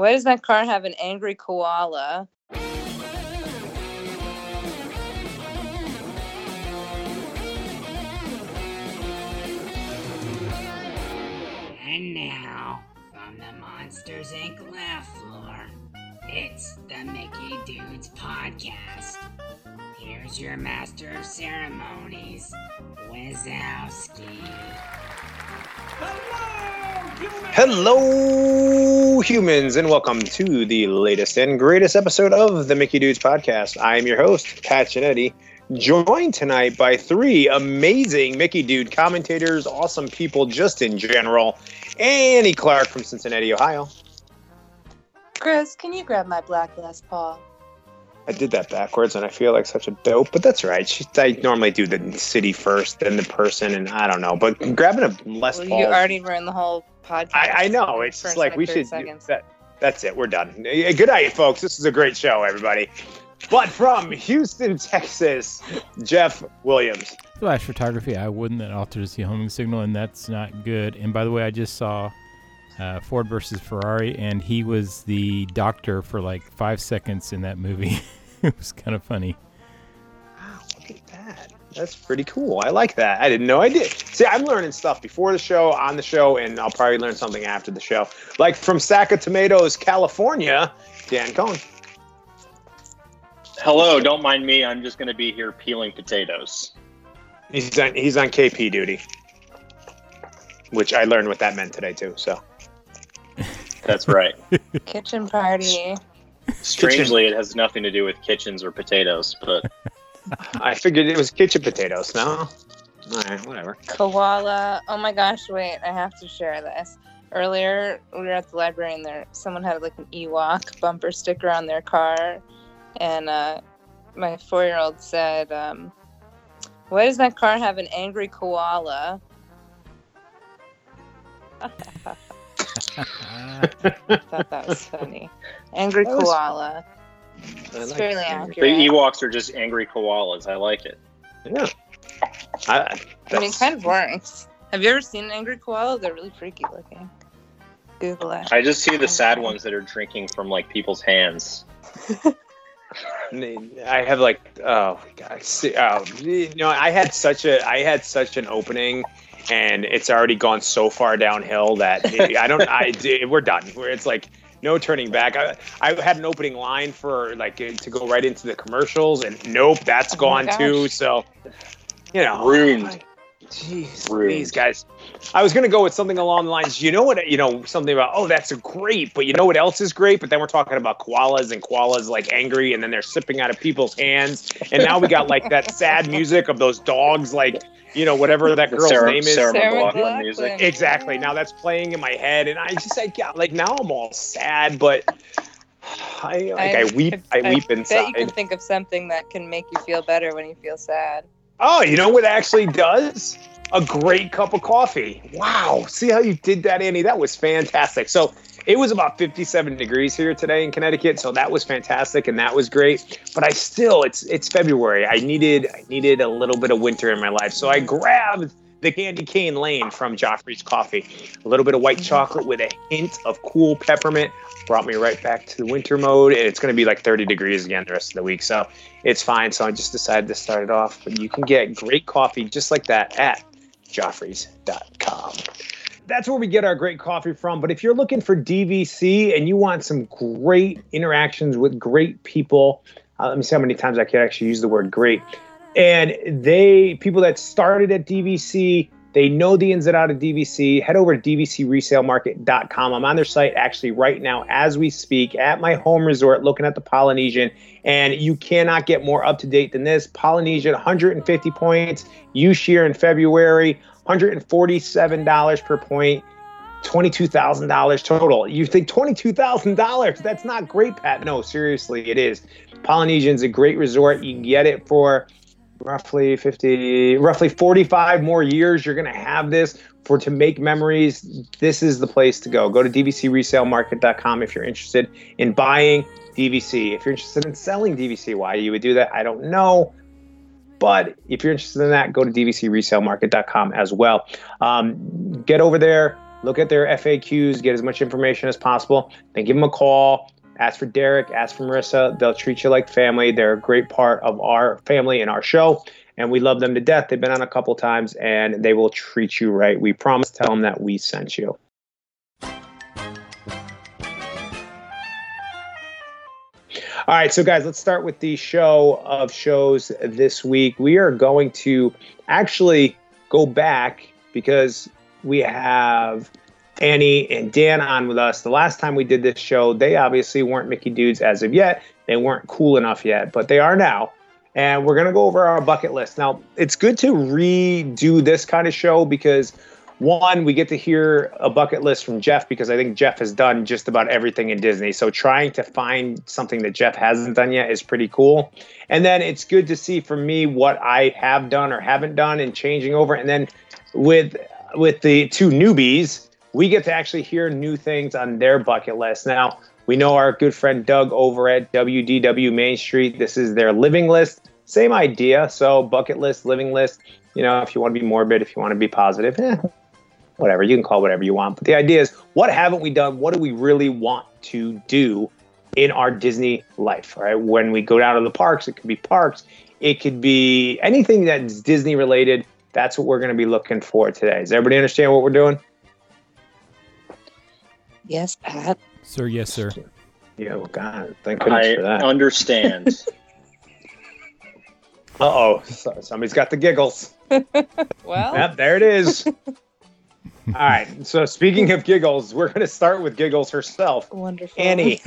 Why does that car have an angry koala? And now, from the Monsters, Inc. laugh floor, it's the Mickey Dudes Podcast. Here's your master of ceremonies, Wazowski. Hello, humans, and welcome to the latest and greatest episode of the Mickey Dudes Podcast. I am your host, Pat Gianetti, joined tonight by three amazing Mickey Dude commentators, awesome people just in general. Annie Clark from Cincinnati, Ohio. Chris, can you grab my black Les Paul? I did that backwards, and I feel like such a dope, but that's right. I normally do the city first, then the person, and I don't know. But grabbing a Les Paul... Well, you already ruined the whole podcast. I know. It's just like we should... That's it. We're done. Good night, folks. This is a great show, everybody. But from Houston, Texas, Jeff Williams. Flash photography, I wouldn't. That alters the homing signal, and that's not good. And by the way, I just saw... Ford versus Ferrari, and he was the doctor for like 5 seconds in that movie. It was kind of funny. Wow, look at that. That's pretty cool. I like that. I didn't know I did. See, I'm learning stuff before the show, on the show, and I'll probably learn something after the show. Like from Sack of Tomatoes, California, Dan Cohen. Hello, don't mind me. I'm just going to be here peeling potatoes. He's on KP duty, which I learned what that meant today, too, so... That's right. Kitchen party. Strangely, it has nothing to do with kitchens or potatoes, but... I figured it was kitchen potatoes, no? All right, whatever. Koala. Oh, my gosh, wait. I have to share this. Earlier, we were at the library, and someone had, like, an Ewok bumper sticker on their car. And my 4-year-old said, why does that car have an angry koala? I thought that was funny. Angry koala. It's fairly accurate. The Ewoks are just angry koalas. I like it. Yeah. I mean, it kind of works. Have you ever seen an angry koala? They're really freaky looking. Google it. I just see the sad ones that are drinking from like people's hands. I have like, oh gosh, you know, I had such an opening. And it's already gone so far downhill that we're done. It's like no turning back. I had an opening line for like to go right into the commercials, and nope, that's gone too. So, you know, ruined. Jeez, these guys. I was gonna go with something along the lines. You know what? You know something about. Oh, that's great. But you know what else is great? But then we're talking about koalas and koalas like angry, and then they're sipping out of people's hands. And now we got like that sad music of those dogs, like you know whatever that girl's name is. Sarah McLachlan music. Exactly. Now that's playing in my head, and I got like now I'm all sad, but I weep inside. I bet you can think of something that can make you feel better when you feel sad. Oh, you know what actually does? A great cup of coffee. Wow. See how you did that, Annie? That was fantastic. So it was about 57 degrees here today in Connecticut, so that was fantastic and that was great. But I still, it's February. I needed a little bit of winter in my life. So I grabbed the candy cane lane from Joffrey's Coffee. A little bit of white chocolate with a hint of cool peppermint brought me right back to the winter mode, and it's going to be like 30 degrees again the rest of the week, so it's fine. So I just decided to start it off, but you can get great coffee just like that at Joffrey's.com. That's where we get our great coffee from, but if you're looking for DVC and you want some great interactions with great people, let me see how many times I can actually use the word great. And people that started at DVC, they know the ins and outs of DVC. Head over to DVCresaleMarket.com. I'm on their site actually right now as we speak at my home resort looking at the Polynesian. And you cannot get more up-to-date than this. Polynesian, 150 points. U-Shear in February, $147 per point. $22,000 total. You think $22,000? That's not great, Pat. No, seriously, it is. Polynesian's a great resort. You can get it for... Roughly 45 more years, you're going to have this to make memories. This is the place to go. Go to DVCresaleMarket.com if you're interested in buying DVC. If you're interested in selling DVC, why you would do that, I don't know. But if you're interested in that, go to DVCresaleMarket.com as well. Get over there. look at their FAQs, get as much information as possible, then give them a call, ask for Derek, ask for Marissa. They'll treat you like family. They're a great part of our family and our show, and we love them to death. They've been on a couple times, and they will treat you right. We promise. Tell them that we sent you. All right, so guys, let's start with the show of shows this week. We are going to actually go back because we have Annie and Dan on with us. The last time we did this show, they obviously weren't Mickey Dudes as of yet. They weren't cool enough yet, but they are now. And we're going to go over our bucket list. Now, it's good to redo this kind of show because, one, we get to hear a bucket list from Jeff because I think Jeff has done just about everything in Disney. So trying to find something that Jeff hasn't done yet is pretty cool. And then it's good to see for me what I have done or haven't done and changing over. And then with the two newbies, we get to actually hear new things on their bucket list. Now, we know our good friend Doug over at WDW Main Street. This is their living list. Same idea. So bucket list, living list. You know, if you want to be morbid, if you want to be positive, whatever, you can call it whatever you want. But the idea is, what haven't we done? What do we really want to do in our Disney life? All right, when we go down to the parks, it could be parks, it could be anything that's Disney related. That's what we're going to be looking for today. Does everybody understand what we're doing? Yes, Pat. Sir, yes, sir. Yeah, well, God, thank goodness for that. I understand. Uh-oh, somebody's got the giggles. Well. Yep, there it is. All right. So speaking of giggles, we're going to start with giggles herself. Wonderful. Annie,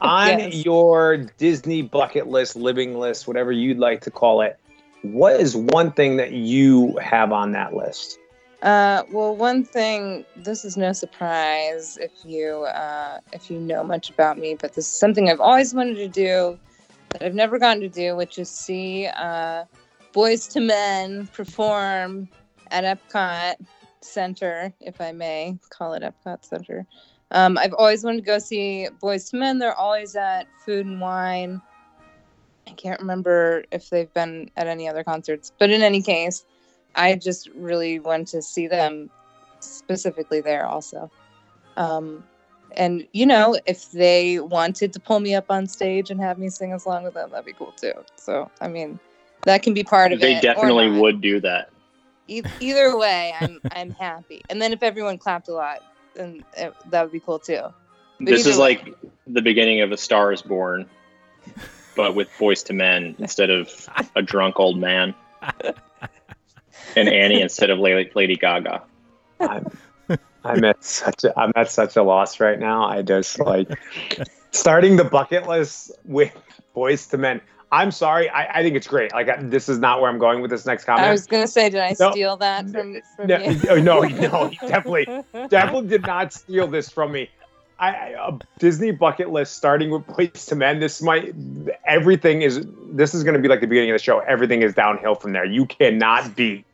on your Disney bucket list, living list, whatever you'd like to call it, what is one thing that you have on that list? Well, one thing, this is no surprise if you know much about me, but this is something I've always wanted to do that I've never gotten to do, which is see Boyz II Men perform at Epcot Center, if I may call it Epcot Center. I've always wanted to go see Boyz II Men. They're always at Food and Wine. I can't remember if they've been at any other concerts, but in any case, I just really want to see them specifically there also. And, you know, if they wanted to pull me up on stage and have me sing along with them, that'd be cool too. So, I mean, that can be part of it. They definitely would do that. Either way, I'm happy. And then if everyone clapped a lot, then that would be cool too. But this is like the beginning of A Star Is Born, but with Boyz II Men instead of a drunk old man, and Annie instead of Lady Gaga. I'm at such a loss right now. I just like starting the bucket list with Boyz II Men. I'm sorry. I think it's great. Like this is not where I'm going with this next comment. I was going to say, did I steal that from you? No, he definitely did not steal this from me. A Disney bucket list starting with Boyz II Men. This is going to be like the beginning of the show. Everything is downhill from there. You cannot beat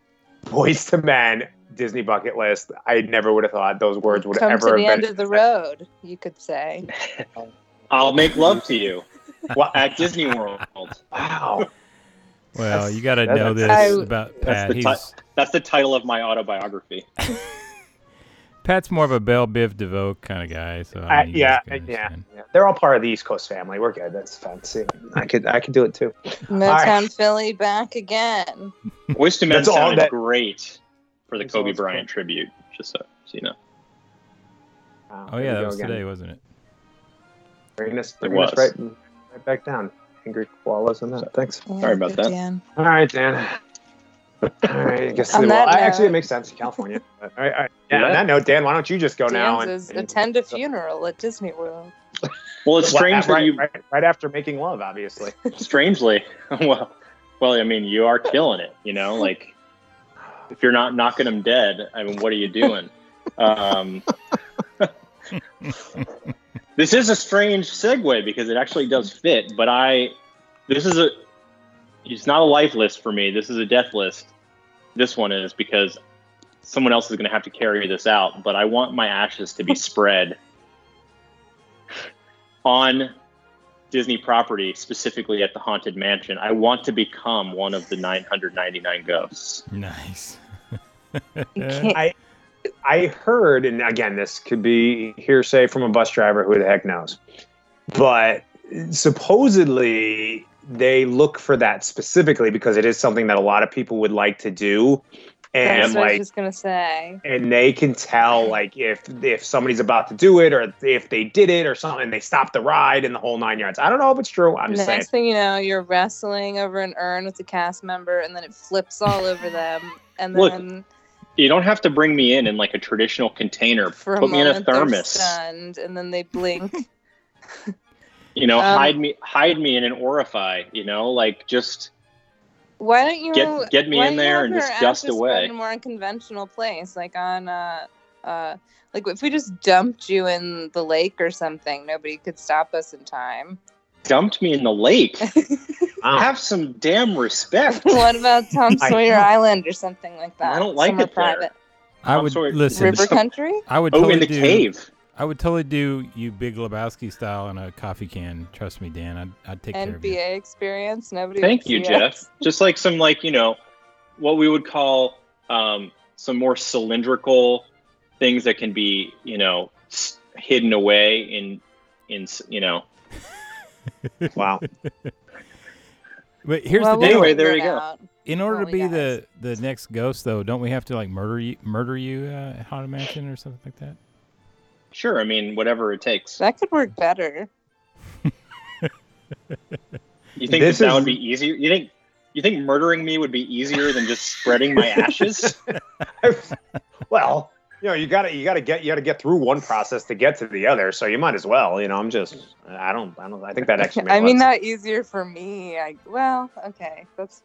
Boyz II Men Disney bucket list. I never would have thought those words would ever have been. Come to the end of the road, you could say. I'll make love to you. Well, at Disney World. Wow. Well, you got to know this about Pat. That's the title of my autobiography. Pat's more of a Belle Biv DeVoe kind of guy. So yeah. They're all part of the East Coast family. We're good. That's fancy. I could do it too. Motown Philly back again. Boyz II Men sounded great for the Kobe Bryant tribute. Just so you know. Oh yeah, that was today, wasn't it? Bringing us right back down. Angry koalas on that. So, thanks. Yeah, sorry about that. Dan. All right, Dan. All right. I guess actually, it makes sense. California. But, all right. Yeah, on that note, Dan, why don't you just go now and attend a funeral at Disney World? Well, it's strange that you right after making love, obviously. Strangely, well, I mean, you are killing it. You know, like if you're not knocking them dead, I mean, what are you doing? This is a strange segue because it actually does fit, but it's not a life list for me. This is a death list. This one is because someone else is going to have to carry this out, but I want my ashes to be spread on Disney property, specifically at the Haunted Mansion. I want to become one of the 999 ghosts. Nice. I heard, and again, this could be hearsay from a bus driver, who the heck knows, but supposedly they look for that specifically because it is something that a lot of people would like to do. And that's what I was just gonna say. And they can tell, like, if somebody's about to do it, or if they did it or something, and they stopped the ride and the whole 9 yards. I don't know if it's true. I'm just saying. Next thing you know, you're wrestling over an urn with a cast member, and then it flips all over them. And then look, you don't have to bring me in like a traditional container. Put me in a thermos. Stunned, and then they blink. You know, hide me in an orify. You know, like, just. Why don't you get me in there and just dust away? In a more unconventional place, like on like if we just dumped you in the lake or something, nobody could stop us in time. Dumped me in the lake. Have some damn respect. What about Tom Sawyer Island or something like that? I don't like it there. I would listen. River country. I would totally in the cave. I would totally do you Big Lebowski style in a coffee can. Trust me, Dan. I'd take care of it. NBA experience. Nobody. Thank you, Jeff. Just like some, like, you know, what we would call some more cylindrical things that can be, you know, hidden away in you know. Wow. But here's the deal. Anyway, there you go. In order to be the next ghost, though, don't we have to, like, murder you at Haunted Mansion or something like that? Sure, I mean, whatever it takes. That could work better. You think that would be easier? You think murdering me would be easier than just spreading my ashes? Well, you know, you gotta get through one process to get to the other, so you might as well. You know, I think that actually. I mean, not easier for me. Okay, that's.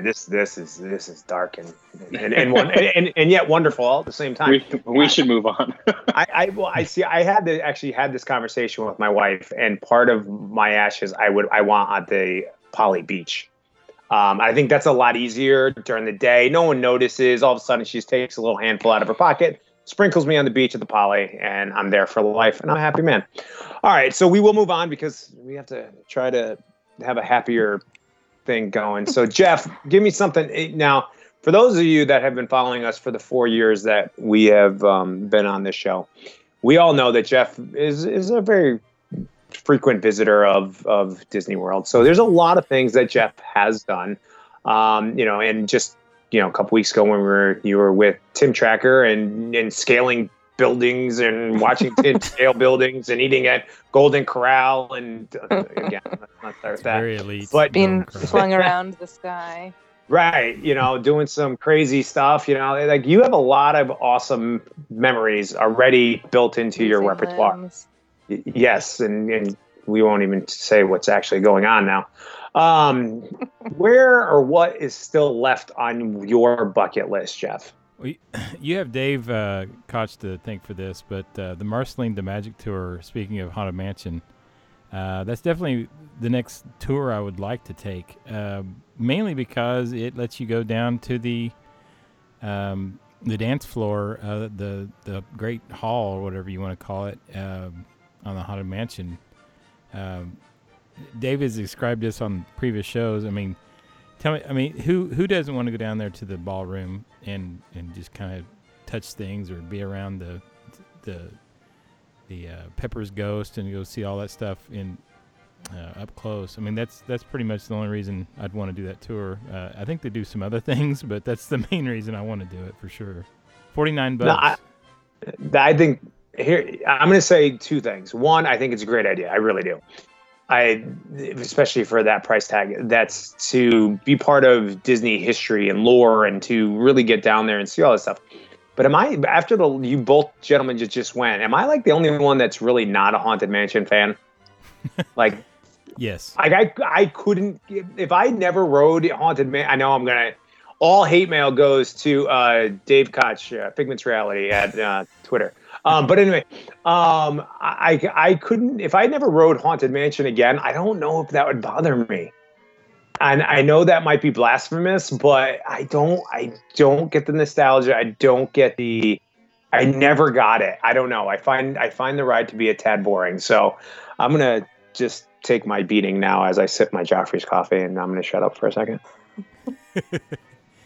This is dark and yet wonderful all at the same time. We should move on. I had this conversation with my wife, and part of my ashes I want at the Poly Beach. I think that's a lot easier during the day. No one notices. All of a sudden, she just takes a little handful out of her pocket, sprinkles me on the beach at the Poly, and I'm there for life, and I'm a happy man. All right, so we will move on because we have to try to have a happier thing going. So, Jeff, give me something. Now, for those of you that have been following us for the 4 years that we have been on this show, we all know that Jeff is a very frequent visitor of Disney World. So there's a lot of things that Jeff has done, you know, and just, you know, a couple weeks ago when you were with Tim Tracker and scaling buildings and watching Tim scale buildings and eating at Golden Corral and again, let's not start with that. Very elite. But being flung around the sky. Right, you know, doing some crazy stuff, you know, like you have a lot of awesome memories already built into your repertoire. Limbs. Yes, and we won't even say what's actually going on now. Where or what is still left on your bucket list, Jeff? You have Dave Koch to thank for this, but the Marceline the Magic Tour, speaking of Haunted Mansion, that's definitely the next tour I would like to take, mainly because it lets you go down to the dance floor, the Great Hall, or whatever you want to call it, on the Haunted Mansion. David's described this on previous shows. I mean, tell me, who doesn't want to go down there to the ballroom and just kind of touch things or be around the Pepper's Ghost and go see all that stuff in up close? I mean, that's pretty much the only reason I'd want to do that tour. I think they do some other things, but that's the main reason I want to do it for sure. $49. No, I think here I'm going to say two things. One, I think it's a great idea. I really do. Especially for that price tag, that's to be part of Disney history and lore and to really get down there and see all this stuff. But am I, after you both gentlemen just went, am I like the only one that's really not a Haunted Mansion fan? Like, yes. Like I couldn't, if I never rode Haunted Man, I know I'm going to, all hate mail goes to Dave Koch, Figment's Reality at Twitter. But anyway, I couldn't, if I never rode Haunted Mansion again, I don't know if that would bother me. And I know that might be blasphemous, but I don't get the nostalgia. I don't get the, I never got it. I don't know. I find the ride to be a tad boring. So I'm going to just take my beating now as I sip my Joffrey's coffee, and I'm going to shut up for a second.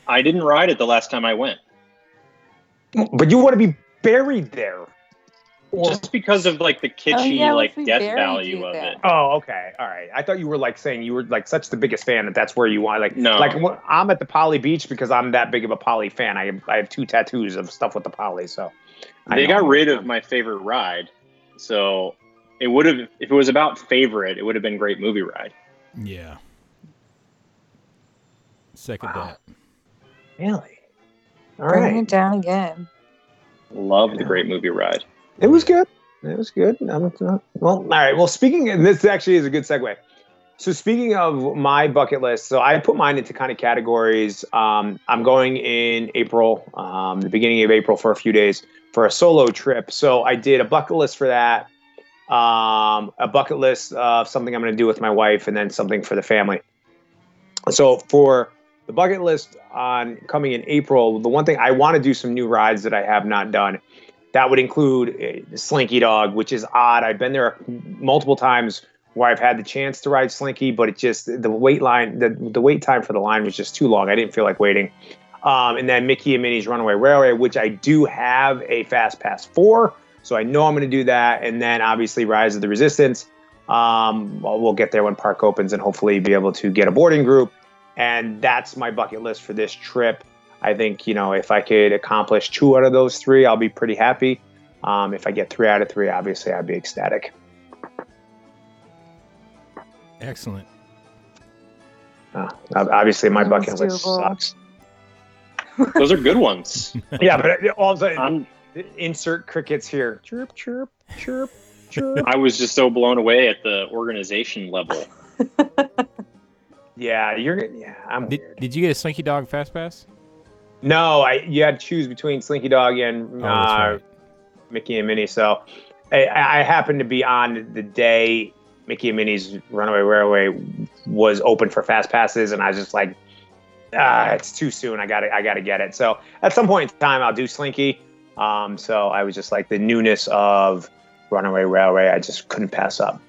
I didn't ride it the last time I went. But you want to be buried there. Just because of like the kitschy like death value of it. Oh, okay, all right. I thought you were like saying you were like such the biggest fan that that's where you want. Like, no, like I'm at the Poly Beach because I'm that big of a Poly fan. I have two tattoos of stuff with the Poly. So they got rid of my favorite ride. So it would have, if it was about favorite, it would have been Great Movie Ride. Yeah. Second that. Really? All right. Bring it down again. Love the Great Movie Ride. It was good. It was good. Well, all right. Well, speaking of, this actually is a good segue. So speaking of my bucket list, so I put mine into kind of categories. I'm going in April, the beginning of April for a few days for a solo trip. So I did a bucket list for that, a bucket list of something I'm going to do with my wife, and then something for the family. So for the bucket list on coming in April, the one thing I want to do some new rides that I have not done. That would include Slinky Dog, which is odd. I've been there multiple times where I've had the chance to ride Slinky, but it just the wait time for the line was just too long. I didn't feel like waiting. And then Mickey and Minnie's Runaway Railway, which I do have a Fast Pass for, so I know I'm going to do that. And then obviously Rise of the Resistance. We'll get there when park opens and hopefully be able to get a boarding group. And that's my bucket list for this trip. I think, you know, if I could accomplish 2 out of those 3, I'll be pretty happy. If I get 3 out of 3, obviously, I'd be ecstatic. Excellent. Obviously, my bucket list sucks. Those are good ones. Yeah, but all of a sudden, insert crickets here. Chirp, chirp, chirp, chirp. I was just so blown away at the organization level. I'm weird. Did you get a Slinky Dog Fast Pass? No, you had to choose between Slinky Dog and Mickey and Minnie. So I happened to be on the day Mickey and Minnie's Runaway Railway was open for Fast Passes, and I was just like, it's too soon. I gotta get it. So at some point in time, I'll do Slinky. So I was just like the newness of Runaway Railway. I just couldn't pass up.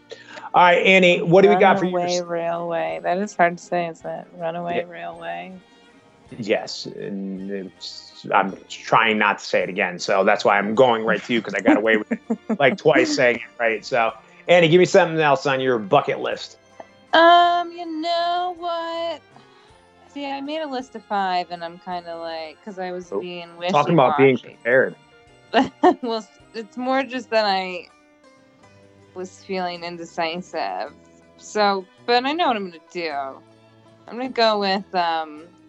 All right, Annie, what do we got for you? Runaway Railway. That is hard to say, isn't it? Runaway Railway. Yes, and I'm trying not to say it again, so that's why I'm going right to you because I got away with it like twice saying it right. So, Annie, give me something else on your bucket list. You know what? See, I made a list of 5, and I'm kind of like because I was being wishy-washy. Talking about being prepared. Well, it's more just that I was feeling indecisive. So, but I know what I'm gonna do. I'm gonna go with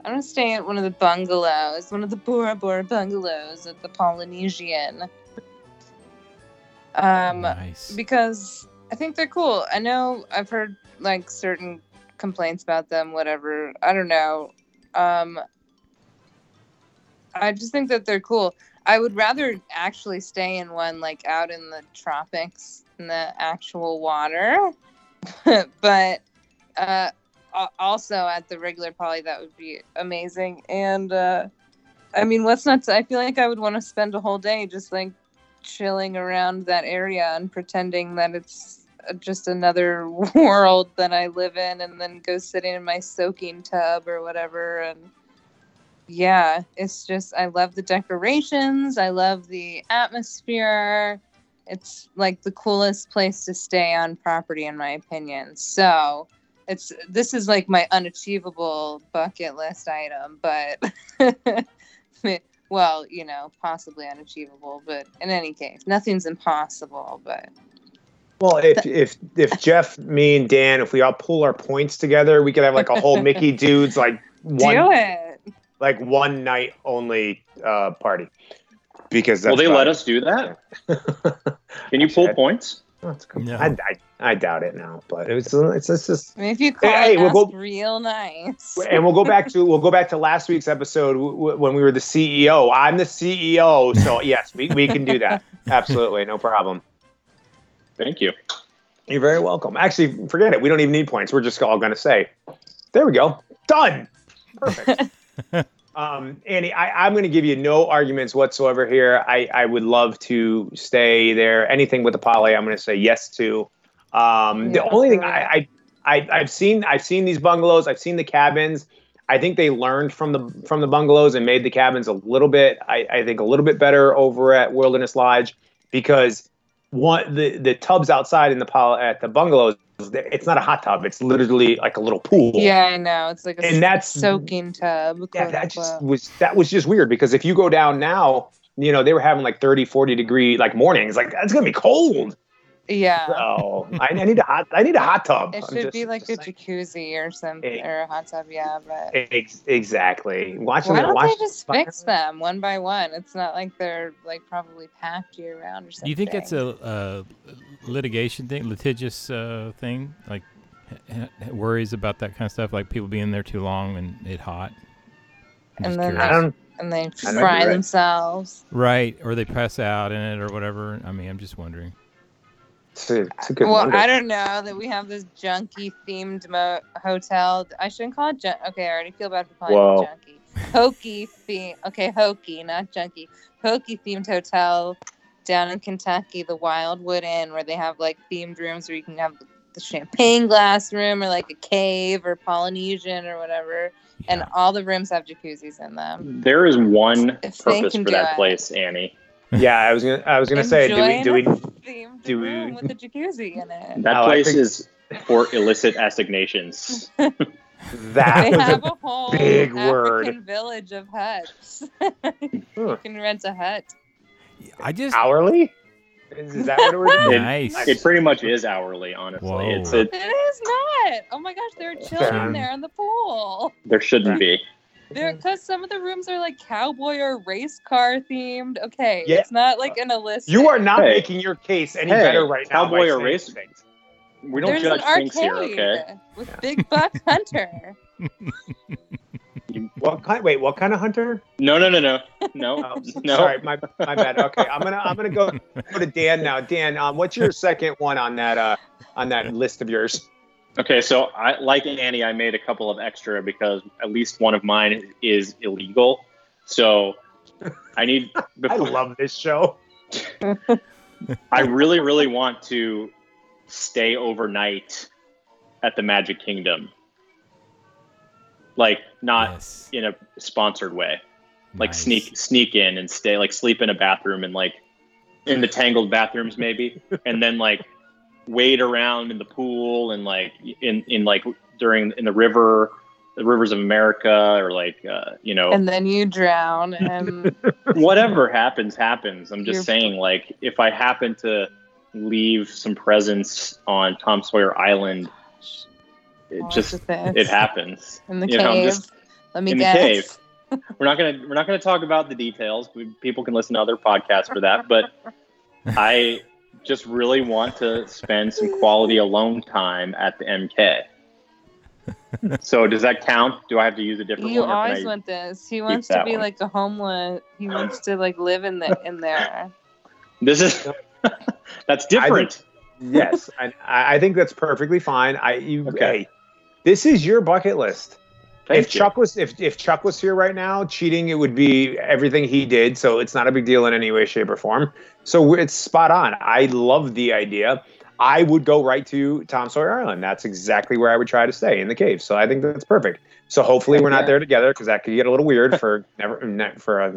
I'm going to stay at one of the bungalows, one of the Bora Bora bungalows at the Polynesian. Nice. Because I think they're cool. I know I've heard like certain complaints about them, whatever. I don't know. I just think that they're cool. I would rather actually stay in one like out in the tropics in the actual water. But, also at the regular Poly, that would be amazing. And I mean, what's not to, I feel like I would want to spend a whole day just like chilling around that area and pretending that it's just another world that I live in, and then go sitting in my soaking tub or whatever. And yeah, it's just, I love the decorations, I love the atmosphere. It's like the coolest place to stay on property, in my opinion. So this is like my unachievable bucket list item, but well, you know, possibly unachievable, but in any case, nothing's impossible. But well, if Jeff, me, and Dan, if we all pull our points together, we could have like a whole Mickey Dudes one night only party. Because will they let us do that? Can you pull points? No. I doubt it now, but it's just. I mean, if you call real nice, and we'll go back to last week's episode when we were the CEO. I'm the CEO, so yes, we can do that. Absolutely, no problem. Thank you. You're very welcome. Actually, forget it. We don't even need points. We're just all going to say, "There we go, done, perfect." Annie, I'm going to give you no arguments whatsoever here. I would love to stay there. Anything with the Poly, I'm going to say yes to. The only thing I've seen these bungalows. I've seen the cabins. I think they learned from the bungalows and made the cabins a little bit, I think, a little bit better over at Wilderness Lodge, because one, the tubs outside at the bungalows, it's not a hot tub. It's literally like a little pool. Yeah, I know. It's like a soaking tub. Yeah, that was just weird, because if you go down now, you know, they were having like 30, 40 degree like mornings. Like, that's going to be cold. Yeah. So I need a hot tub. It should be like a jacuzzi or something, or a hot tub. Yeah, but exactly. Why don't they just fix them one by one? It's not like they're like probably packed year round or something. Do you think it's a litigation thing, litigious thing? Like worries about that kind of stuff, like people being there too long and it's hot. And they fry themselves. Right, or they pass out in it or whatever. I mean, I'm just wondering. It's a good wonder. I don't know that we have this junky themed hotel. I shouldn't call it junky. Okay, I already feel bad for calling it junky. Hokey theme. Okay, hokey, not junky. Hokey themed hotel down in Kentucky, the Wildwood Inn, where they have like themed rooms where you can have the champagne glass room or like a cave or Polynesian or whatever. Yeah. And all the rooms have jacuzzis in them. There is one purpose for that place, Annie. Yeah, I was gonna say, do we room with a jacuzzi in it? That place is for illicit assignations. That they was have a whole big African word. Village of huts. You can rent a hut. I just hourly. Is that what it was? Nice. It pretty much is hourly, honestly. Whoa. It is not. Oh my gosh, there are children there in the pool. There shouldn't be. Because some of the rooms are like cowboy or race car themed. Okay, yeah. It's not like an illicit. You are not making your case any better right cowboy now. Cowboy or race things. We don't judge things here, okay? With Big Buck Hunter. What kind of hunter? No. No. Sorry, my bad. Okay, I'm gonna go to Dan now. Dan, what's your second one on that list of yours? Okay, so I, like Annie, I made a couple of extra because at least one of mine is illegal. So I need... I love this show. I really, really want to stay overnight at the Magic Kingdom. Like, not in a sponsored way. Like, sneak in and stay, like, sleep in a bathroom and, like, in the tangled bathrooms maybe. And then, like... wade around in the pool and like in like during in the rivers of America or like you know, and then you drown and whatever happens. I'm just saying, like, if I happen to leave some presents on Tom Sawyer Island, it happens in the cave. Let me guess. The cave. We're not gonna talk about the details. People can listen to other podcasts for that, but I just really want to spend some quality alone time at the MK. So does that count? Do I have to use a different one? You always want this. He wants to be like a homeless. He wants to like live in there. This is that's different. I think that's perfectly fine. Okay. This is your bucket list. If Chuck was here right now, cheating, it would be everything he did. So it's not a big deal in any way, shape, or form. So it's spot on. I love the idea. I would go right to Tom Sawyer Island. That's exactly where I would try to stay, in the cave. So I think that's perfect. So hopefully we're not there together, because that could get a little weird for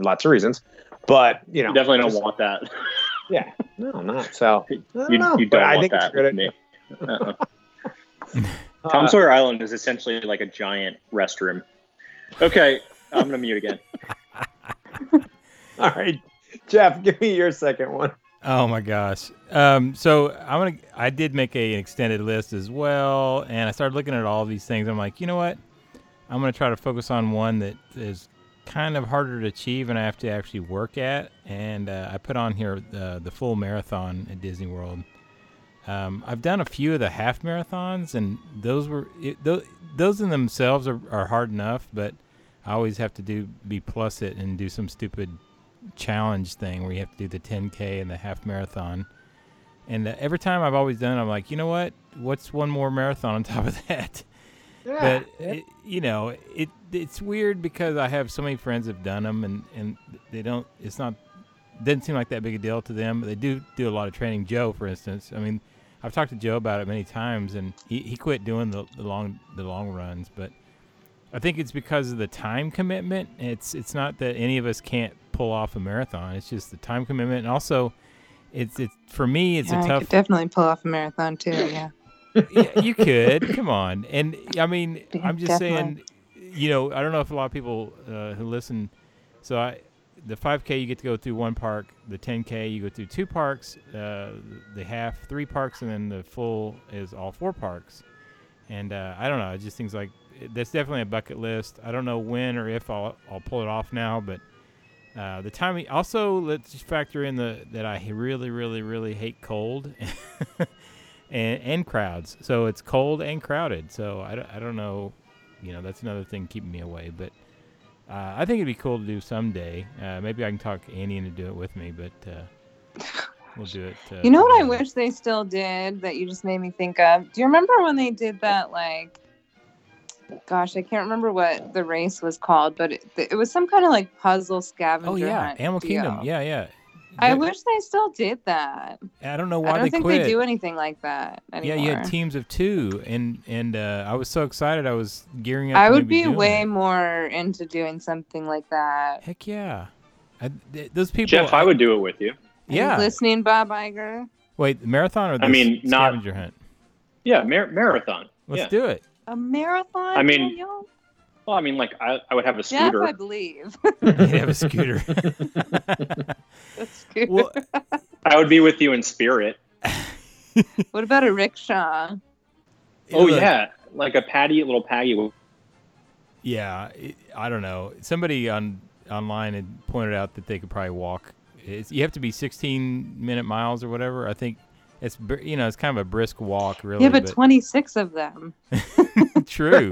lots of reasons. But you know, you definitely don't want that. Yeah, no, I'm not. So I don't think it's a good idea. Tom Sawyer Island is essentially like a giant restroom. Okay, I'm going to mute again. All right, Jeff, give me your second one. Oh my gosh. So I did make an extended list as well, and I started looking at all these things. I'm like, you know what? I'm going to try to focus on one that is kind of harder to achieve and I have to actually work at. And I put on here the full marathon at Disney World. I've done a few of the half marathons, and those in themselves are hard enough, but I always have to plus it and do some stupid challenge thing where you have to do the 10K and the half marathon. And every time I've always done it, I'm like, you know what? What's one more marathon on top of that? Yeah. But, it's weird because I have so many friends have done them, and they don't, it's not, doesn't seem like that big a deal to them, but they do a lot of training. Joe, for instance, I mean, I've talked to Joe about it many times, and he quit doing the long runs, but I think it's because of the time commitment. It's not that any of us can't pull off a marathon. It's just the time commitment, and also it's for me it's a tough. I could definitely pull off a marathon too. Yeah. Yeah, you could. Come on. And I mean, I'm just saying, you know, I don't know if a lot of people who listen. So the 5K, you get to go through one park. The 10K, you go through two parks. The half, three parks, and then the full is all four parks. And I don't know. It just seems like that's definitely a bucket list. I don't know when or if I'll pull it off now, but the time. Also, let's just factor in that I really, really, really hate cold. And crowds, so it's cold and crowded. So I don't know, you know, that's another thing keeping me away. But I think it'd be cool to do someday. Maybe I can talk Annie into do it with me, but we'll do it. You know what I wish they still did that you just made me think of? Do you remember when they did that? Like, gosh, I can't remember what the race was called, but it was some kind of like puzzle scavenger. Oh yeah, hunt Animal deal. Kingdom. Yeah, yeah. I wish they still did that. I don't know why they quit. I don't think they do anything like that anymore. Yeah, you had teams of two, and I was so excited. I was gearing up. I would be way more into doing something like that. Heck yeah, those people. Jeff, I would do it with you. Yeah, listening, Bob Iger. Wait, marathon or not scavenger hunt? Yeah, marathon. Let's do it. A marathon. I mean. Daniel? Well, I mean, like, I would have a scooter. Yes, I believe. You'd have a scooter. Well, I would be with you in spirit. What about a rickshaw? Oh, yeah. Like a little Patty. Yeah. I don't know. Somebody online had pointed out that they could probably walk. You have to be 16-minute miles or whatever. I think it's kind of a brisk walk, really. Yeah, but 26 of them. True.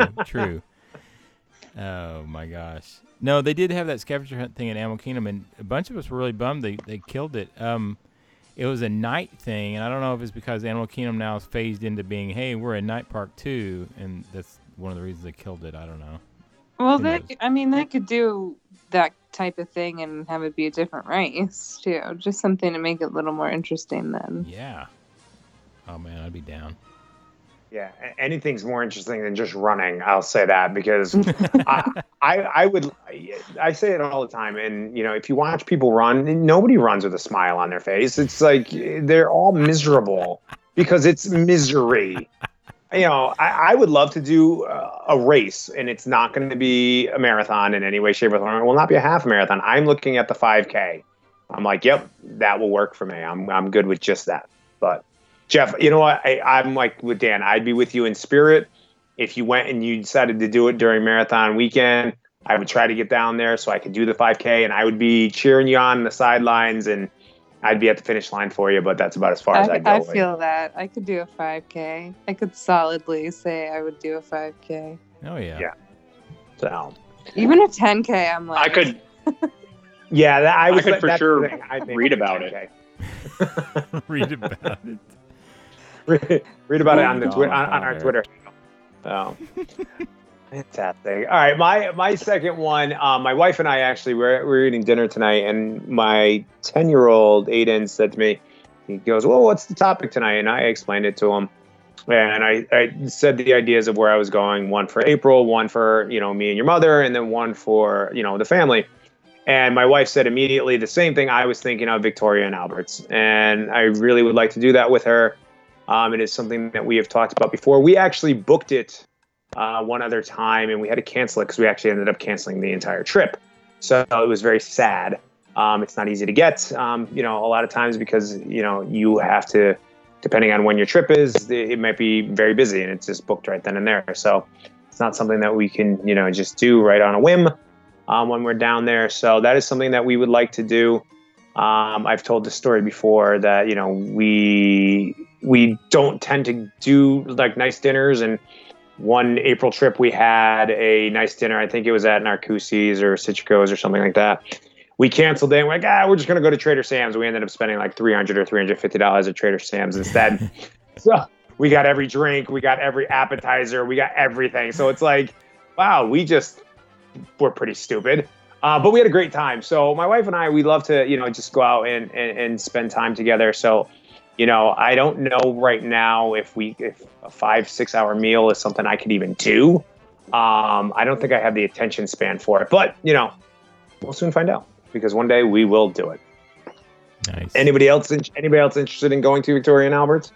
Oh my gosh! No, they did have that scavenger hunt thing at Animal Kingdom, and a bunch of us were really bummed they killed it. It was a night thing, and I don't know if it's because Animal Kingdom now is phased into being, hey, we're a night park too, and that's one of the reasons they killed it. I don't know. Well, they could do that type of thing and have it be a different race too, just something to make it a little more interesting then. Yeah. Oh man, I'd be down. Yeah, anything's more interesting than just running. I'll say that because I say it all the time. And, you know, if you watch people run, nobody runs with a smile on their face. It's like they're all miserable because it's misery. You know, I would love to do a race, and it's not going to be a marathon in any way, shape, or form. It will not be a half marathon. I'm looking at the 5K. I'm like, yep, that will work for me. I'm good with just that. But. Jeff, you know what? I'm like with Dan. I'd be with you in spirit. If you went and you decided to do it during marathon weekend, I would try to get down there so I could do the 5K, and I would be cheering you on the sidelines, and I'd be at the finish line for you, but that's about as far as I'd go. I feel that. I could do a 5K. I could solidly say I would do a 5K. Oh, yeah. Yeah. So. Even a 10K, I'm like. I could. Yeah, I could read about it. Read about it. Read about it on our Twitter. Oh, fantastic! All right, my second one. My wife and I actually we're eating dinner tonight, and my 10-year-old Aiden said to me, he goes, "Well, what's the topic tonight?" And I explained it to him, and I said the ideas of where I was going: one for April, one for me and your mother, and then one for the family. And my wife said immediately the same thing I was thinking of: Victoria and Albert's, and I really would like to do that with her. It is something that we have talked about before. We actually booked it one other time, and we had to cancel it because we actually ended up canceling the entire trip. So it was very sad. It's not easy to get, a lot of times because, you have to, depending on when your trip is, it might be very busy, and it's just booked right then and there. So it's not something that we can, just do right on a whim when we're down there. So that is something that we would like to do. I've told the story before that, we don't tend to do like nice dinners. And one April trip, we had a nice dinner. I think it was at Narcoossee's or Citrico's or something like that. We canceled it. And we're like, we're just going to go to Trader Sam's. We ended up spending like $300 or $350 at Trader Sam's instead. So we got every drink. We got every appetizer. We got everything. So it's like, wow, we're pretty stupid. But we had a great time. So my wife and I, we love to, just go out and spend time together. So, I don't know right now if a 5-6 hour meal is something I could even do. I don't think I have the attention span for it, but you know, we'll soon find out because one day we will do it. Nice. Anybody else interested in going to Victoria and Albert's?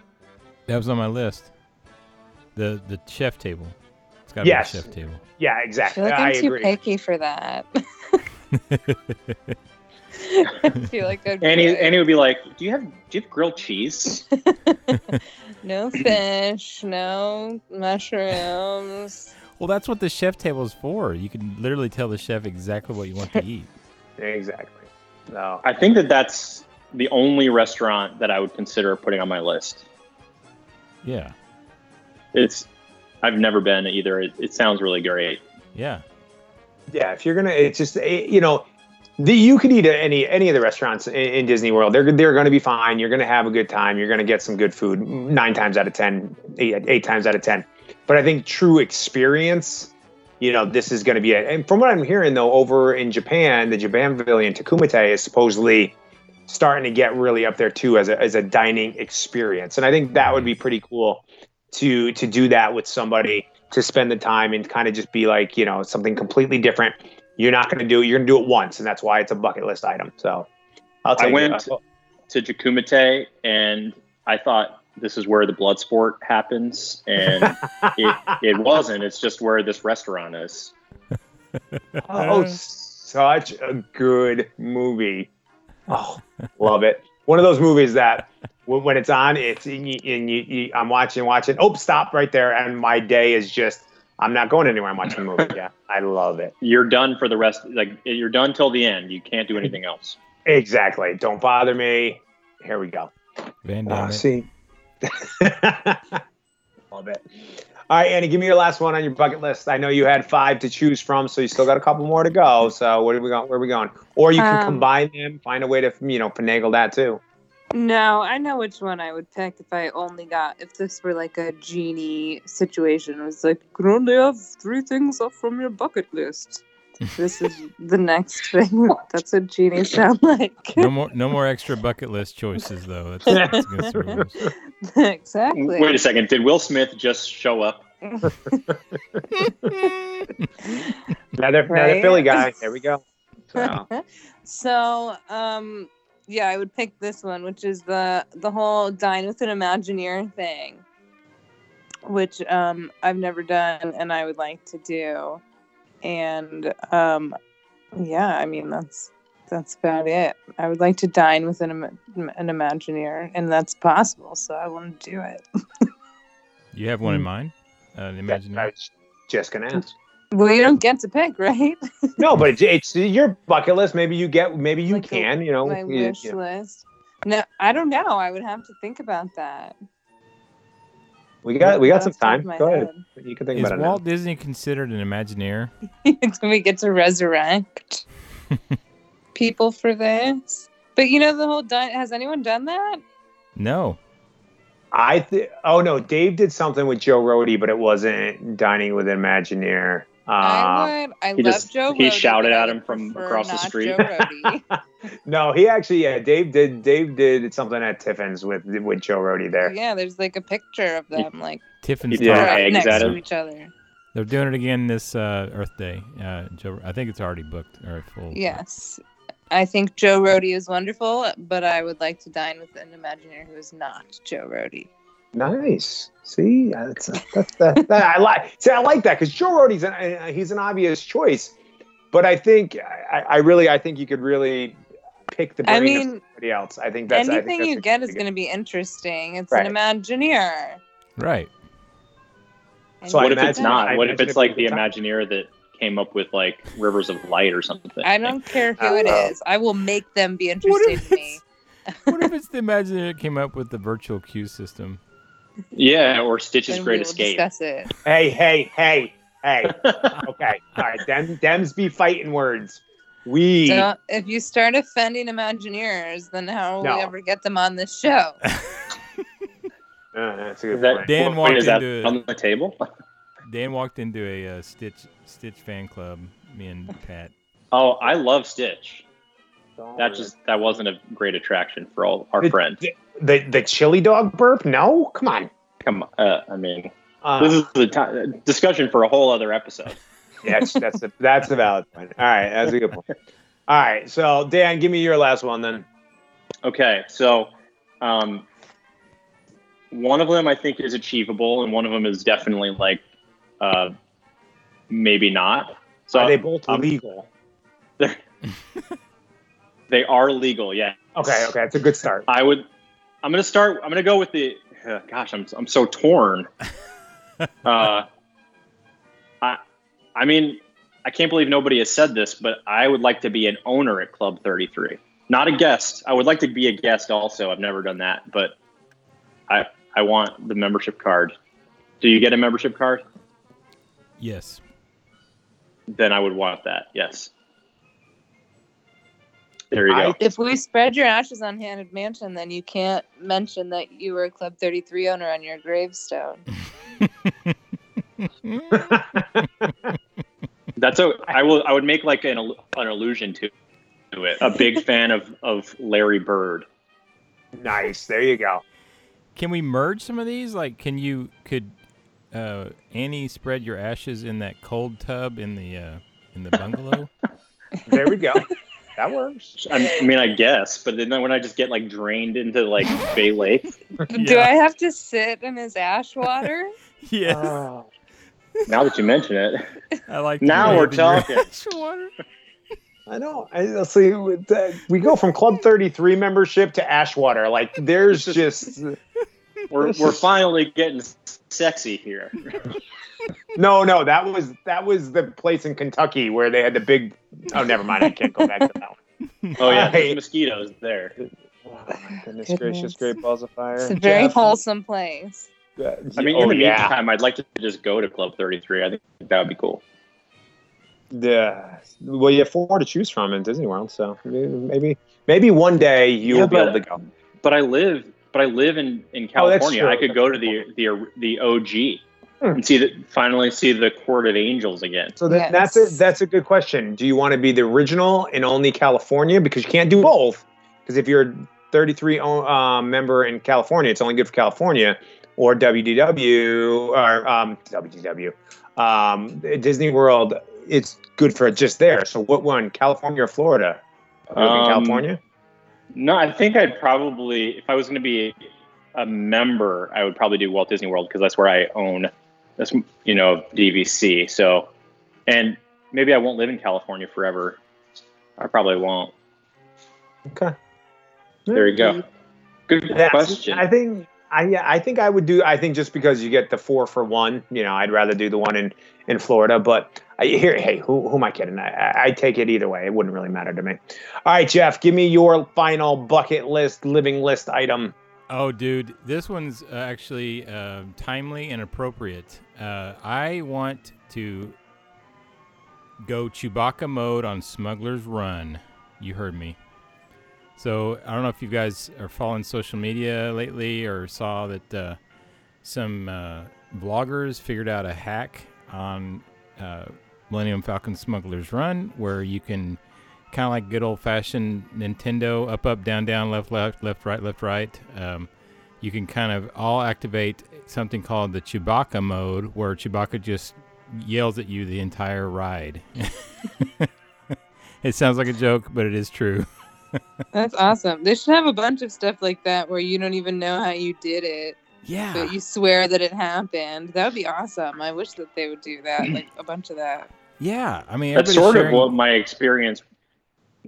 That was on my list. The chef table. It's got to be the chef table. Yeah, exactly. I feel like I'm too picky for that. I feel like Annie would be like, "Do you have grilled cheese? No fish, no mushrooms." Well, that's what the chef table is for. You can literally tell the chef exactly what you want to eat. Exactly. No, I think that's the only restaurant that I would consider putting on my list. Yeah, I've never been either. It sounds really great. Yeah. Yeah, if you're gonna, it's just you know, you could eat at any of the restaurants in Disney World. They're gonna be fine. You're gonna have a good time. You're gonna get some good food. 9 times out of 10, eight times out of 10. But I think true experience, you know, this is gonna be it. And from what I'm hearing though, over in Japan, the Japan Pavilion Takumate is supposedly starting to get really up there too as a dining experience. And I think that would be pretty cool to do that with somebody. To spend the time and kind of just be like, you know, something completely different. You're not going to do it. You're going to do it once, and that's why it's a bucket list item. So I went to Takumate, and I thought this is where the blood sport happens, and it wasn't. It's just where this restaurant is. Oh, such a good movie. Oh, love it. One of those movies that when it's on, I'm watching. Oh, stop right there. And my day is just, I'm not going anywhere. I'm watching the movie. Yeah, I love it. You're done for the rest. Like, you're done till the end. You can't do anything else. Exactly. Don't bother me. Here we go. See. Love it. All right, Annie, give me your last one on your bucket list. I know you had 5 to choose from, so you still got a couple more to go. So where are we going? Or you can combine them, find a way to, you know, finagle that too. No, I know which one I would pick if this were like a genie situation. It was like, you can only have 3 things off from your bucket list. This is the next thing. That's what genies sound like. No more extra bucket list choices, though. That's against the rules. Exactly. Wait a second. Did Will Smith just show up? Another Philly guy. There we go. So, yeah, I would pick this one, which is the whole dine with an Imagineer thing, which I've never done and I would like to do. And yeah, I mean that's about it. I would like to dine with an Imagineer, and that's possible, so I want to do it. You have one in mind, an Imagineer? I was just gonna ask. Well, you don't get to pick, right? No, but it's your bucket list. Maybe you get. Maybe you like can. You know, my wish list. No, I don't know. I would have to think about that. We got some time. Go ahead. You can think about it. Is Walt Disney considered an Imagineer? Can we get to resurrect people for this? But you know the whole has anyone done that? No. Dave did something with Joe Rohde, but it wasn't dining with an Imagineer. I love Joe Rohde. He shouted at him from across the street. No, he actually, Dave did something at Tiffins with Joe Rohde there. Yeah, there's like a picture of them, like Tiffins next to each other. They're doing it again this Earth Day. Joe, I think it's already booked or full. Yes, I think Joe Rohde is wonderful, but I would like to dine with an Imagineer who is not Joe Rohde. Nice. See, that's I like. See, I like that because Joe Rohde's he's an obvious choice, but I think I think you could really pick the brain of somebody else. I think that's anything you get is going to be interesting. It's an Imagineer, right? And so what if it's not? What if it's like the Imagineer that came up with like Rivers of Light or something? I don't care who it is. I will make them be interested in me. What if it's the Imagineer that came up with the virtual queue system? Yeah, or Stitch's Great Escape. Discuss it. Hey. Okay. All right. Dems be fighting words. If you start offending Imagineers, then how will we ever get them on this show? That's a good point. Dan walked into on the table. Dan walked into a Stitch fan club. Me and Pat. Oh, I love Stitch. That wasn't a great attraction for all our friends. The chili dog burp? No, come on. I mean, This is the discussion for a whole other episode. Yes, that's a valid point. All right, that's a good point. All right, so Dan, give me your last one then. Okay, so one of them I think is achievable, and one of them is definitely like maybe not. So are they both legal? They are legal, yeah. Okay, it's a good start. I'm gonna go with the. Gosh, I'm so torn. I mean, I can't believe nobody has said this, but I would like to be an owner at Club 33. Not a guest. I would like to be a guest also. I've never done that, but I want the membership card. Do you get a membership card? Yes. Then I would want that, yes. There you go. If we spread your ashes on Haunted Mansion, then you can't mention that you were a Club 33 owner on your gravestone. I would make like an allusion to it. A big fan of Larry Bird. Nice. There you go. Can we merge some of these? Like, could Annie spread your ashes in that cold tub in the bungalow? There we go. That works. I mean, I guess, but then when I just get like drained into like Bay Lake. Yeah. Do I have to sit in his ash water? Yes. Now that you mention it, I like. Now we're talking. Ash water. I know. See, we go from Club 33 membership to ash water. Like, there's just we're finally getting sexy here. No, that was the place in Kentucky where they had the big. Oh, never mind. I can't go back to that one. Oh yeah, there's mosquitoes there. Oh, my goodness gracious, great balls of fire. It's a very wholesome place. I mean, in the meantime, I'd like to just go to Club 33. I think that would be cool. Yeah. Well, you have 4 to choose from in Disney World, so maybe one day you'll be able to go. But I live in California. Oh, I could go to the OG. And finally see the Court of Angels again. So that's a good question. Do you want to be the original and only California? Because you can't do both. Because if you're a 33 member in California, it's only good for California. Or Disney World, it's good for just there. So what one, California or Florida? California? No, I think I'd probably, if I was going to be a member, I would probably do Walt Disney World because that's where I own. That's, you know, DVC. So, and maybe I won't live in California forever. I probably won't. Okay. There you go. Good question. I think just because you get the 4 for 1, you know, I'd rather do the one in Florida, but who am I kidding? I take it either way. It wouldn't really matter to me. All right, Jeff, give me your final bucket list, living list item. Oh, dude, this one's actually timely and appropriate. I want to go Chewbacca mode on Smuggler's Run. You heard me. So I don't know if you guys are following social media lately or saw that some vloggers figured out a hack on Millennium Falcon Smuggler's Run where you can kind of like good old-fashioned Nintendo, up, up, down, down, left, left, left, right. You can kind of all activate something called the Chewbacca mode where Chewbacca just yells at you the entire ride. It sounds like a joke, but it is true. That's awesome. They should have a bunch of stuff like that where you don't even know how you did it. Yeah. But you swear that it happened. That would be awesome. I wish that they would do that, like a bunch of that. Yeah. I mean, that's sort of what my experience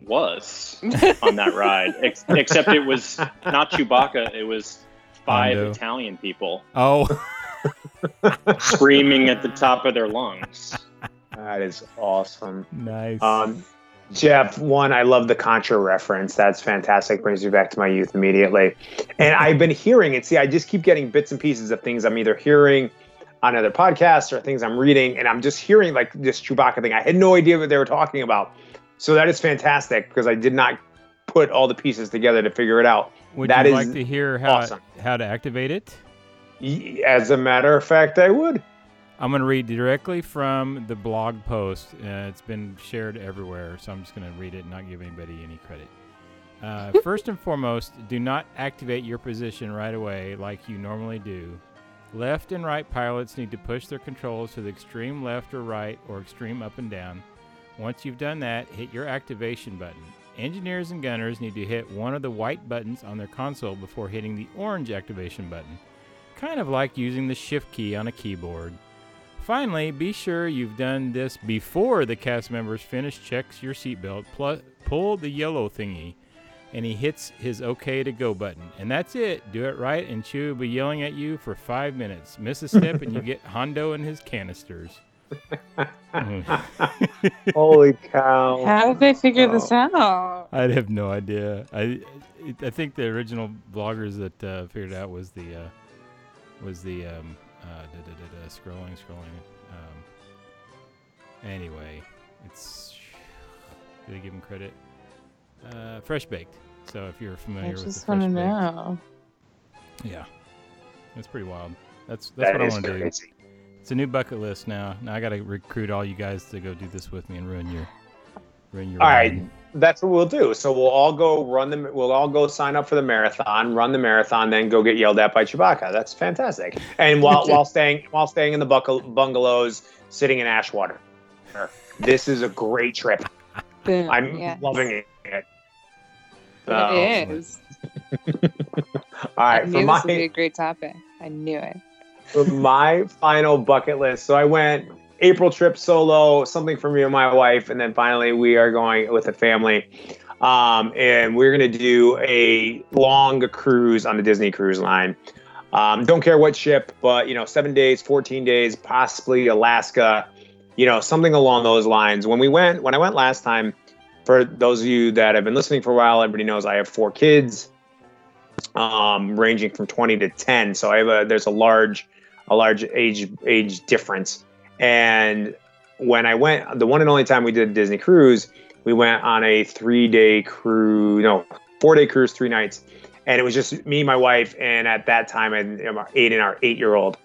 was on that ride, except it was not Chewbacca. It was 5 Italian people. Oh. Screaming at the top of their lungs. That is awesome. Nice. Jeff, one, I love the Contra reference. That's fantastic. Brings me back to my youth immediately. And I've been hearing it. See, I just keep getting bits and pieces of things I'm either hearing on other podcasts or things I'm reading. And I'm just hearing like this Chewbacca thing. I had no idea what they were talking about. So that is fantastic because I did not put all the pieces together to figure it out. Would you like to hear how to activate it? As a matter of fact, I would. I'm going to read directly from the blog post. It's been shared everywhere, so I'm just going to read it and not give anybody any credit. First and foremost, do not activate your position right away like you normally do. Left and right pilots need to push their controls to the extreme left or right or extreme up and down. Once you've done that, hit your activation button. Engineers and gunners need to hit one of the white buttons on their console before hitting the orange activation button. Kind of like using the shift key on a keyboard. Finally, be sure you've done this before the cast members finish checks your seatbelt, plus pull the yellow thingy, and he hits his OK to go button. And that's it. Do it right, and Chew will be yelling at you for 5 minutes. Miss a step, and you get Hondo and his canisters. Holy cow. How did they figure this out? I have no idea. I think the original bloggers that figured it out was anyway, it's... Do they give him credit? Fresh Baked. So if you're familiar with the Fresh Baked. I just want to know. Yeah. That's pretty wild. That's what I want to do. It's a new bucket list now. Now I got to recruit all you guys to go do this with me and ruin your. All right. That's what we'll do. So we'll all go sign up for the marathon, run the marathon, then go get yelled at by Chewbacca. That's fantastic. And while staying in the bungalows, sitting in Ashwater. This is a great trip. Boom, I'm loving it. It is. All right, this would be a great topic. I knew it. For my final bucket list. So I went April trip solo, something for me and my wife, and then finally we are going with the family. And we're going to do a long cruise on the Disney Cruise Line. Don't care what ship, but 7 days, 14 days, possibly Alaska, something along those lines. When I went last time, for those of you that have been listening for a while, everybody knows I have 4 kids, ranging from 20 to 10. So I have there's a large age difference. And when I went, the one and only time we did a Disney cruise, we went on a 4-day cruise, 3 nights. And it was just me, my wife, and at that time, and our 8-year-old.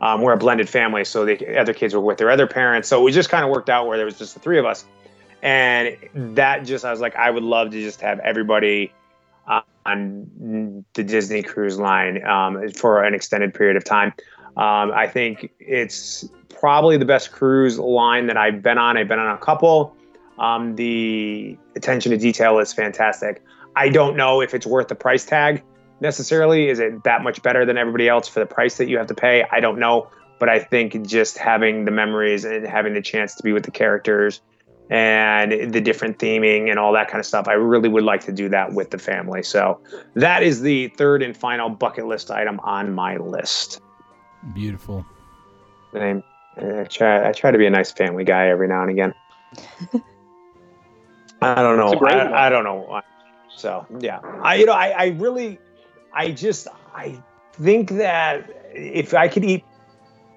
We're a blended family, so the other kids were with their other parents. So we just kind of worked out where there was just the 3 of us. And that just, I was like, I would love to just have everybody on the Disney Cruise Line for an extended period of time. I think it's probably the best cruise line that I've been on. I've been on a couple. The attention to detail is fantastic. I don't know if it's worth the price tag necessarily. Is it that much better than everybody else for the price that you have to pay? I don't know. But I think just having the memories and having the chance to be with the characters and the different theming and all that kind of stuff, I really would like to do that with the family. So that is the third and final bucket list item on my list. Beautiful. And I try to be a nice family guy every now and again. I don't know. I don't know why. So yeah, I think that if I could eat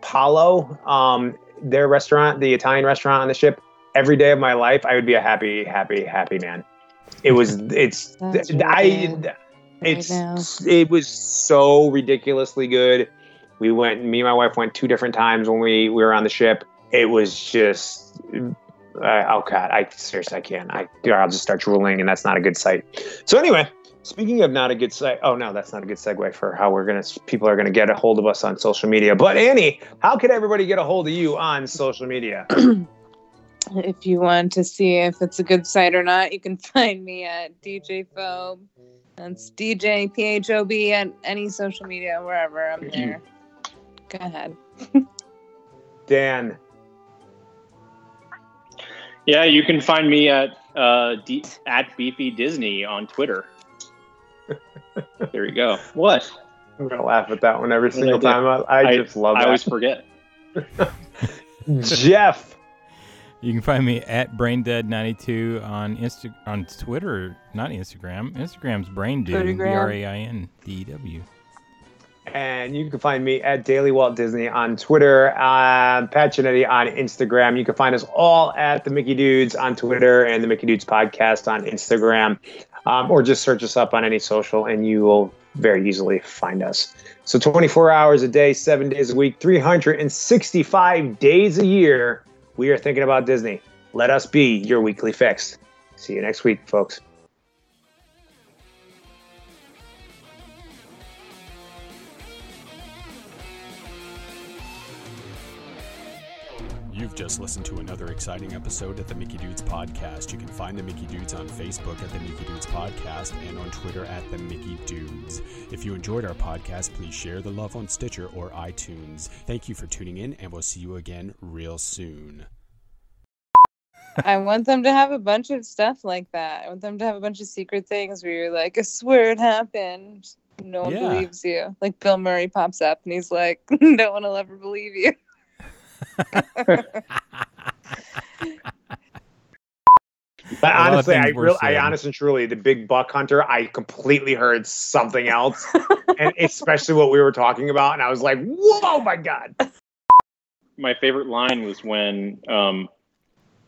Palo, their restaurant, the Italian restaurant on the ship, every day of my life, I would be a happy man. It was so ridiculously good. Me and my wife went 2 different times when we were on the ship. It was just, oh God, I seriously can't. I'll just start drooling, and that's not a good sight. So anyway, speaking of not a good sight, oh no, that's not a good segue for how people are going to get a hold of us on social media. But Annie, how can everybody get a hold of you on social media? If you want to see if it's a good site or not, you can find me at DJ Phobe. That's DJ P-H-O-B at any social media, wherever I'm there. Go ahead. Dan. Yeah, you can find me at Beefy Disney on Twitter. There you go. What? I'm going to laugh at that one every single time. I just love it. I always forget. Jeff. You can find me at BrainDead92 on Twitter, not Instagram. Instagram's BrainDew, BrainDew. And you can find me at Daily Walt Disney on Twitter, Pat Gianetti on Instagram. You can find us all at The Mickey Dudes on Twitter and The Mickey Dudes Podcast on Instagram. Or just search us up on any social and you will very easily find us. So 24 hours a day, 7 days a week, 365 days a year. We are thinking about Disney. Let us be your weekly fix. See you next week, folks. You've just listened to another exciting episode of the Mickey Dudes Podcast. You can find the Mickey Dudes on Facebook at the Mickey Dudes Podcast and on Twitter at the Mickey Dudes. If you enjoyed our podcast, please share the love on Stitcher or iTunes. Thank you for tuning in, and we'll see you again real soon. I want them to have a bunch of stuff like that. I want them to have a bunch of secret things where you're like, I swear it happened. No one believes you. Like Bill Murray pops up and he's like, no one will ever believe you. But honestly, I honestly and truly, the big buck hunter, I completely heard something else, and especially what we were talking about, and I was like, "Whoa, my God!" My favorite line was when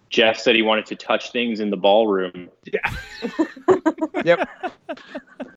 Jeff said he wanted to touch things in the ballroom. Yeah. Yep.